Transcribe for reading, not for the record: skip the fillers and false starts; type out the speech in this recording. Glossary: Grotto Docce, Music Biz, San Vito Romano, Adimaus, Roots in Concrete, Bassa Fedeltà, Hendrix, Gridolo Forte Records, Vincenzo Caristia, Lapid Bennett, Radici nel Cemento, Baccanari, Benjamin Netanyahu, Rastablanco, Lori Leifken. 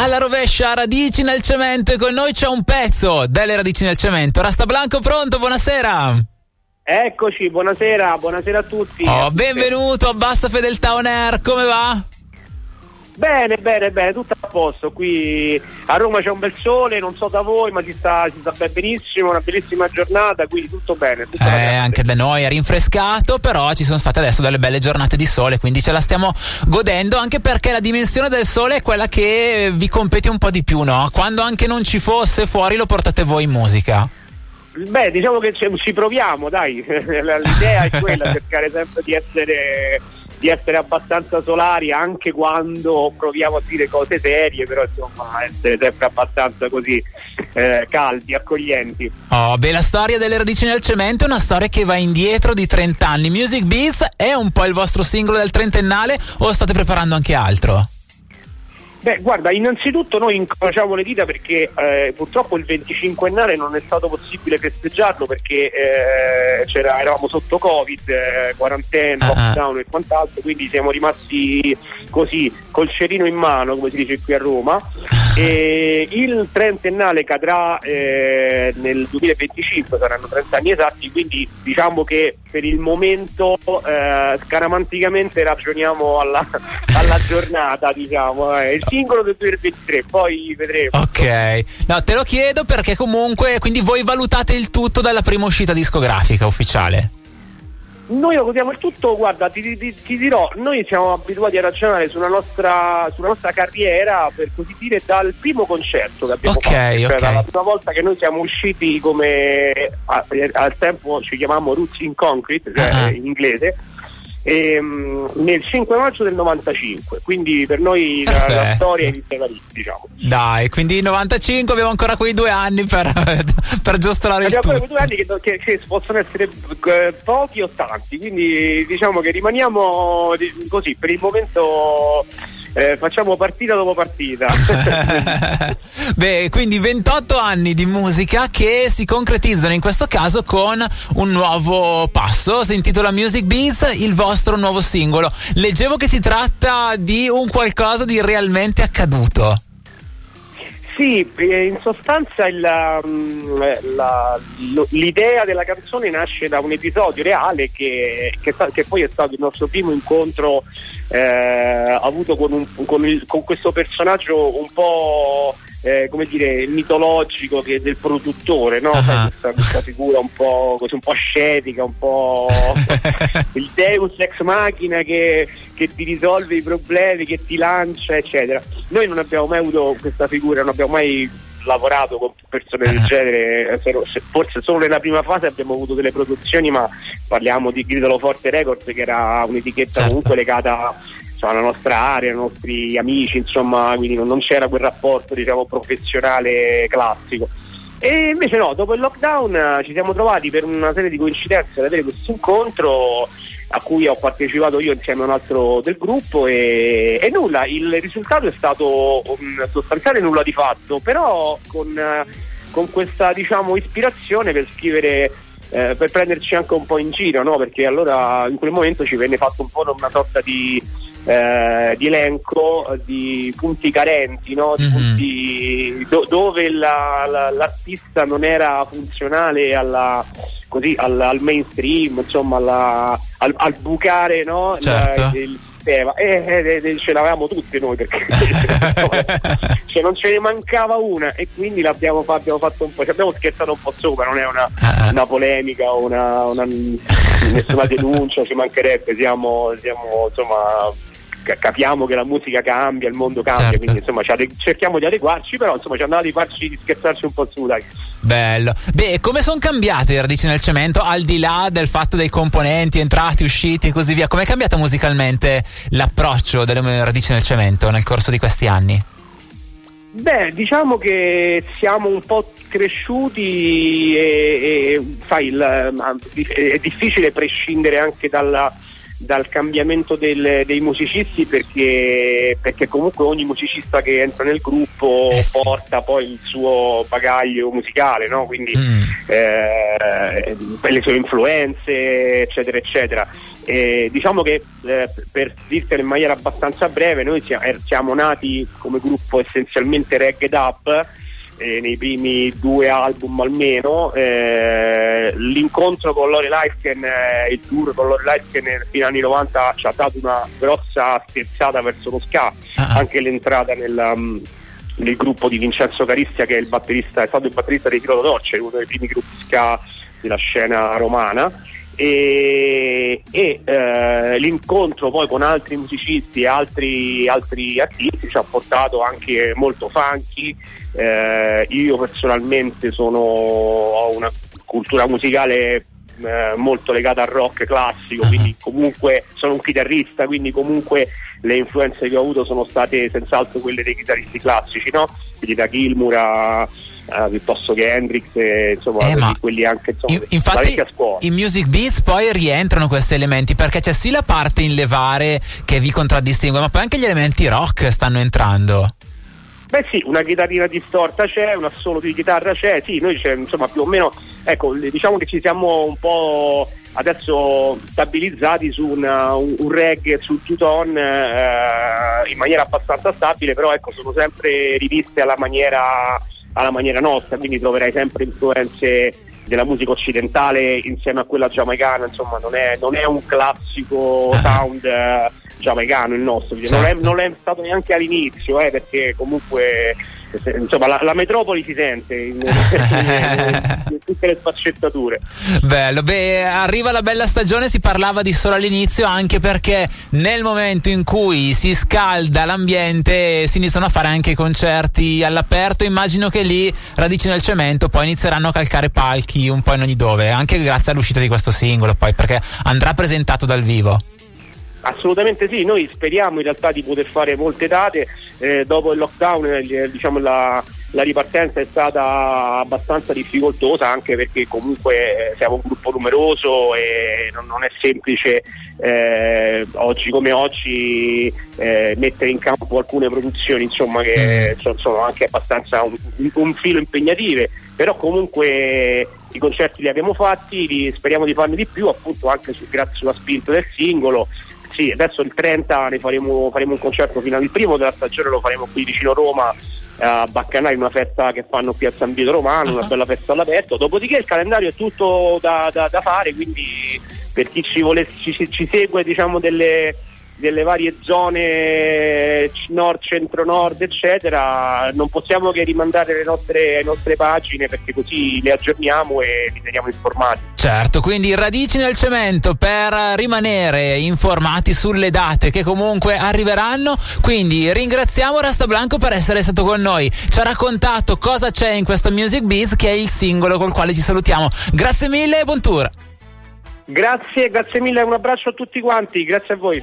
Alla rovescia, Radici nel Cemento, e con noi c'è un pezzo delle Radici nel Cemento. Rastablanco, pronto? Buonasera. Eccoci, buonasera, buonasera a tutti. Oh, benvenuto a Bassa Fedeltà On Air, come va? Bene, tutto a posto. Qui a Roma c'è un bel sole, non so da voi, ma si sta benissimo, una bellissima giornata, quindi tutto bene. Anche da noi è rinfrescato, però ci sono state adesso delle belle giornate di sole, quindi ce la stiamo godendo, anche perché la dimensione del sole è quella che vi compete un po' di più, no? Quando anche non ci fosse fuori, lo portate voi in musica. Beh, diciamo che ci proviamo, dai. L'idea è quella, cercare sempre di essere abbastanza solari, anche quando proviamo a dire cose serie, però insomma essere sempre abbastanza così caldi, accoglienti. Oh, beh, la storia delle Radici nel Cemento è una storia che va indietro di 30 anni. Music Biz è un po' il vostro singolo del trentennale, o state preparando anche altro? Beh, guarda, innanzitutto noi incrociamo le dita perché purtroppo il 25ennale non è stato possibile festeggiarlo perché eravamo sotto Covid, quarantena, lockdown e quant'altro, quindi siamo rimasti così col cerino in mano, come si dice qui a Roma. E il trentennale cadrà nel 2025, saranno 30 anni esatti, quindi diciamo che per il momento scaramanticamente ragioniamo alla giornata, diciamo, il singolo del 2023, poi vedremo. Ok, no, te lo chiedo perché comunque, quindi voi valutate il tutto dalla prima uscita discografica ufficiale? Noi valutiamo il tutto, guarda, ti dirò, noi siamo abituati a ragionare sulla nostra carriera, per così dire, dal primo concerto che abbiamo fatto. Cioè, dalla prima volta che noi siamo usciti, come al tempo ci chiamavamo Roots in Concrete, cioè in inglese, nel 5 maggio del 95, quindi per noi la storia inizia da lì, diciamo. Dai, quindi 95 abbiamo ancora quei 2 anni per giostrare il tutto. Abbiamo ancora quei 2 anni che possono essere pochi o tanti, quindi diciamo che rimaniamo così per il momento. Facciamo partita dopo partita. Beh, quindi 28 anni di musica che si concretizzano in questo caso con un nuovo passo. Si intitola Music Biz, il vostro nuovo singolo. Leggevo che si tratta di un qualcosa di realmente accaduto. Sì, in sostanza l'idea della canzone nasce da un episodio reale che poi è stato il nostro primo incontro avuto con questo personaggio un po' come dire mitologico, che del produttore, no? Questa figura un po' così, un po' ascetica, un po' il Deus ex machina che ti risolve i problemi, che ti lancia, eccetera. Noi non abbiamo mai avuto questa figura, non abbiamo mai lavorato con persone del genere, forse solo nella prima fase abbiamo avuto delle produzioni, ma parliamo di Gridolo Forte Records, che era un'etichetta comunque legata alla nostra area, ai nostri amici, insomma, quindi non c'era quel rapporto, diciamo, professionale classico. E invece no, dopo il lockdown ci siamo trovati per una serie di coincidenze ad avere questo incontro a cui ho partecipato io insieme a un altro del gruppo e nulla, il risultato è stato sostanziale nulla di fatto, però con questa, diciamo, ispirazione per scrivere, per prenderci anche un po' in giro, no? Perché allora in quel momento ci venne fatto un po' una sorta di elenco di punti carenti, no? Di punti dove l'artista non era funzionale al mainstream, insomma, al bucare, no? Il sistema, ce l'avevamo tutti noi, perché cioè, non ce ne mancava una, e quindi abbiamo fatto un po', ci abbiamo scherzato un po' sopra, non è una polemica o una nessuna denuncia, ci mancherebbe, siamo insomma, capiamo che la musica cambia, il mondo cambia, quindi insomma cerchiamo di adeguarci, però insomma ci andava di scherzarci un po' su, dai. Bello. Beh, come sono cambiate le Radici nel Cemento, al di là del fatto dei componenti entrati, usciti e così via, com'è cambiato musicalmente l'approccio delle Radici nel Cemento nel corso di questi anni? Beh, diciamo che siamo un po' cresciuti e sai, è difficile prescindere anche dal cambiamento dei musicisti, perché comunque ogni musicista che entra nel gruppo porta poi il suo bagaglio musicale, no? Quindi le sue influenze, eccetera eccetera. Diciamo che per dirtelo in maniera abbastanza breve, noi siamo nati come gruppo essenzialmente reggae dub, nei primi 2 album almeno. L'incontro con Lori Leifken, il tour con Lori Leifken fino agli anni 90 ci ha dato una grossa sterzata verso lo ska, anche l'entrata nel gruppo di Vincenzo Caristia, che è stato il batterista dei Grotto Docce, uno dei primi gruppi ska della scena romana, e l'incontro poi con altri musicisti e altri artisti ci ha portato anche molto funky. Io personalmente ho una cultura musicale molto legata al rock classico, quindi comunque sono un chitarrista, quindi comunque le influenze che ho avuto sono state senz'altro quelle dei chitarristi classici, no? Quindi da Gilmour a piuttosto che Hendrix, insomma, quelli anche, insomma, infatti in Music Biz poi rientrano questi elementi, perché c'è sì la parte in levare che vi contraddistingue, ma poi anche gli elementi rock stanno entrando. Beh sì, una chitarrina distorta c'è, un assolo di chitarra c'è, sì, noi c'è, insomma, più o meno, ecco, diciamo che ci siamo un po' adesso stabilizzati su un reggae, sul two-tone, in maniera abbastanza stabile, però ecco, sono sempre riviste alla maniera nostra, quindi troverai sempre influenze della musica occidentale insieme a quella giamaicana, insomma non è un classico sound giamaicano il nostro, certo. non è stato neanche all'inizio, perché comunque insomma la metropoli si sente in tutte le sfaccettature. Bello, arriva la bella stagione, si parlava di solo all'inizio, anche perché nel momento in cui si scalda l'ambiente si iniziano a fare anche concerti all'aperto. Immagino che lì Radici nel Cemento poi inizieranno a calcare palchi un po' in ogni dove, anche grazie all'uscita di questo singolo, poi perché andrà presentato dal vivo. Assolutamente sì, noi speriamo in realtà di poter fare molte date. Dopo il lockdown, diciamo la ripartenza è stata abbastanza difficoltosa, anche perché comunque siamo un gruppo numeroso e non è semplice oggi come oggi mettere in campo alcune produzioni, insomma, che sono anche abbastanza un filo impegnative, però comunque i concerti li abbiamo fatti, speriamo di farne di più, appunto anche grazie alla spinta del singolo. Sì, adesso il 30 ne faremo un concerto finale, il primo della stagione lo faremo qui vicino Roma, a Baccanari, una festa che fanno qui a San Vito Romano, una bella festa all'aperto. Dopodiché il calendario è tutto da fare, quindi per chi ci segue, diciamo, delle varie zone nord, centro, nord, eccetera, non possiamo che rimandare le nostre pagine, perché così le aggiorniamo e li teniamo informati. Certo, quindi Radici nel Cemento per rimanere informati sulle date che comunque arriveranno. Quindi ringraziamo Rastablanco per essere stato con noi, ci ha raccontato cosa c'è in questa Music Biz, che è il singolo col quale ci salutiamo. Grazie mille e buon tour. Grazie mille, un abbraccio a tutti quanti, grazie a voi.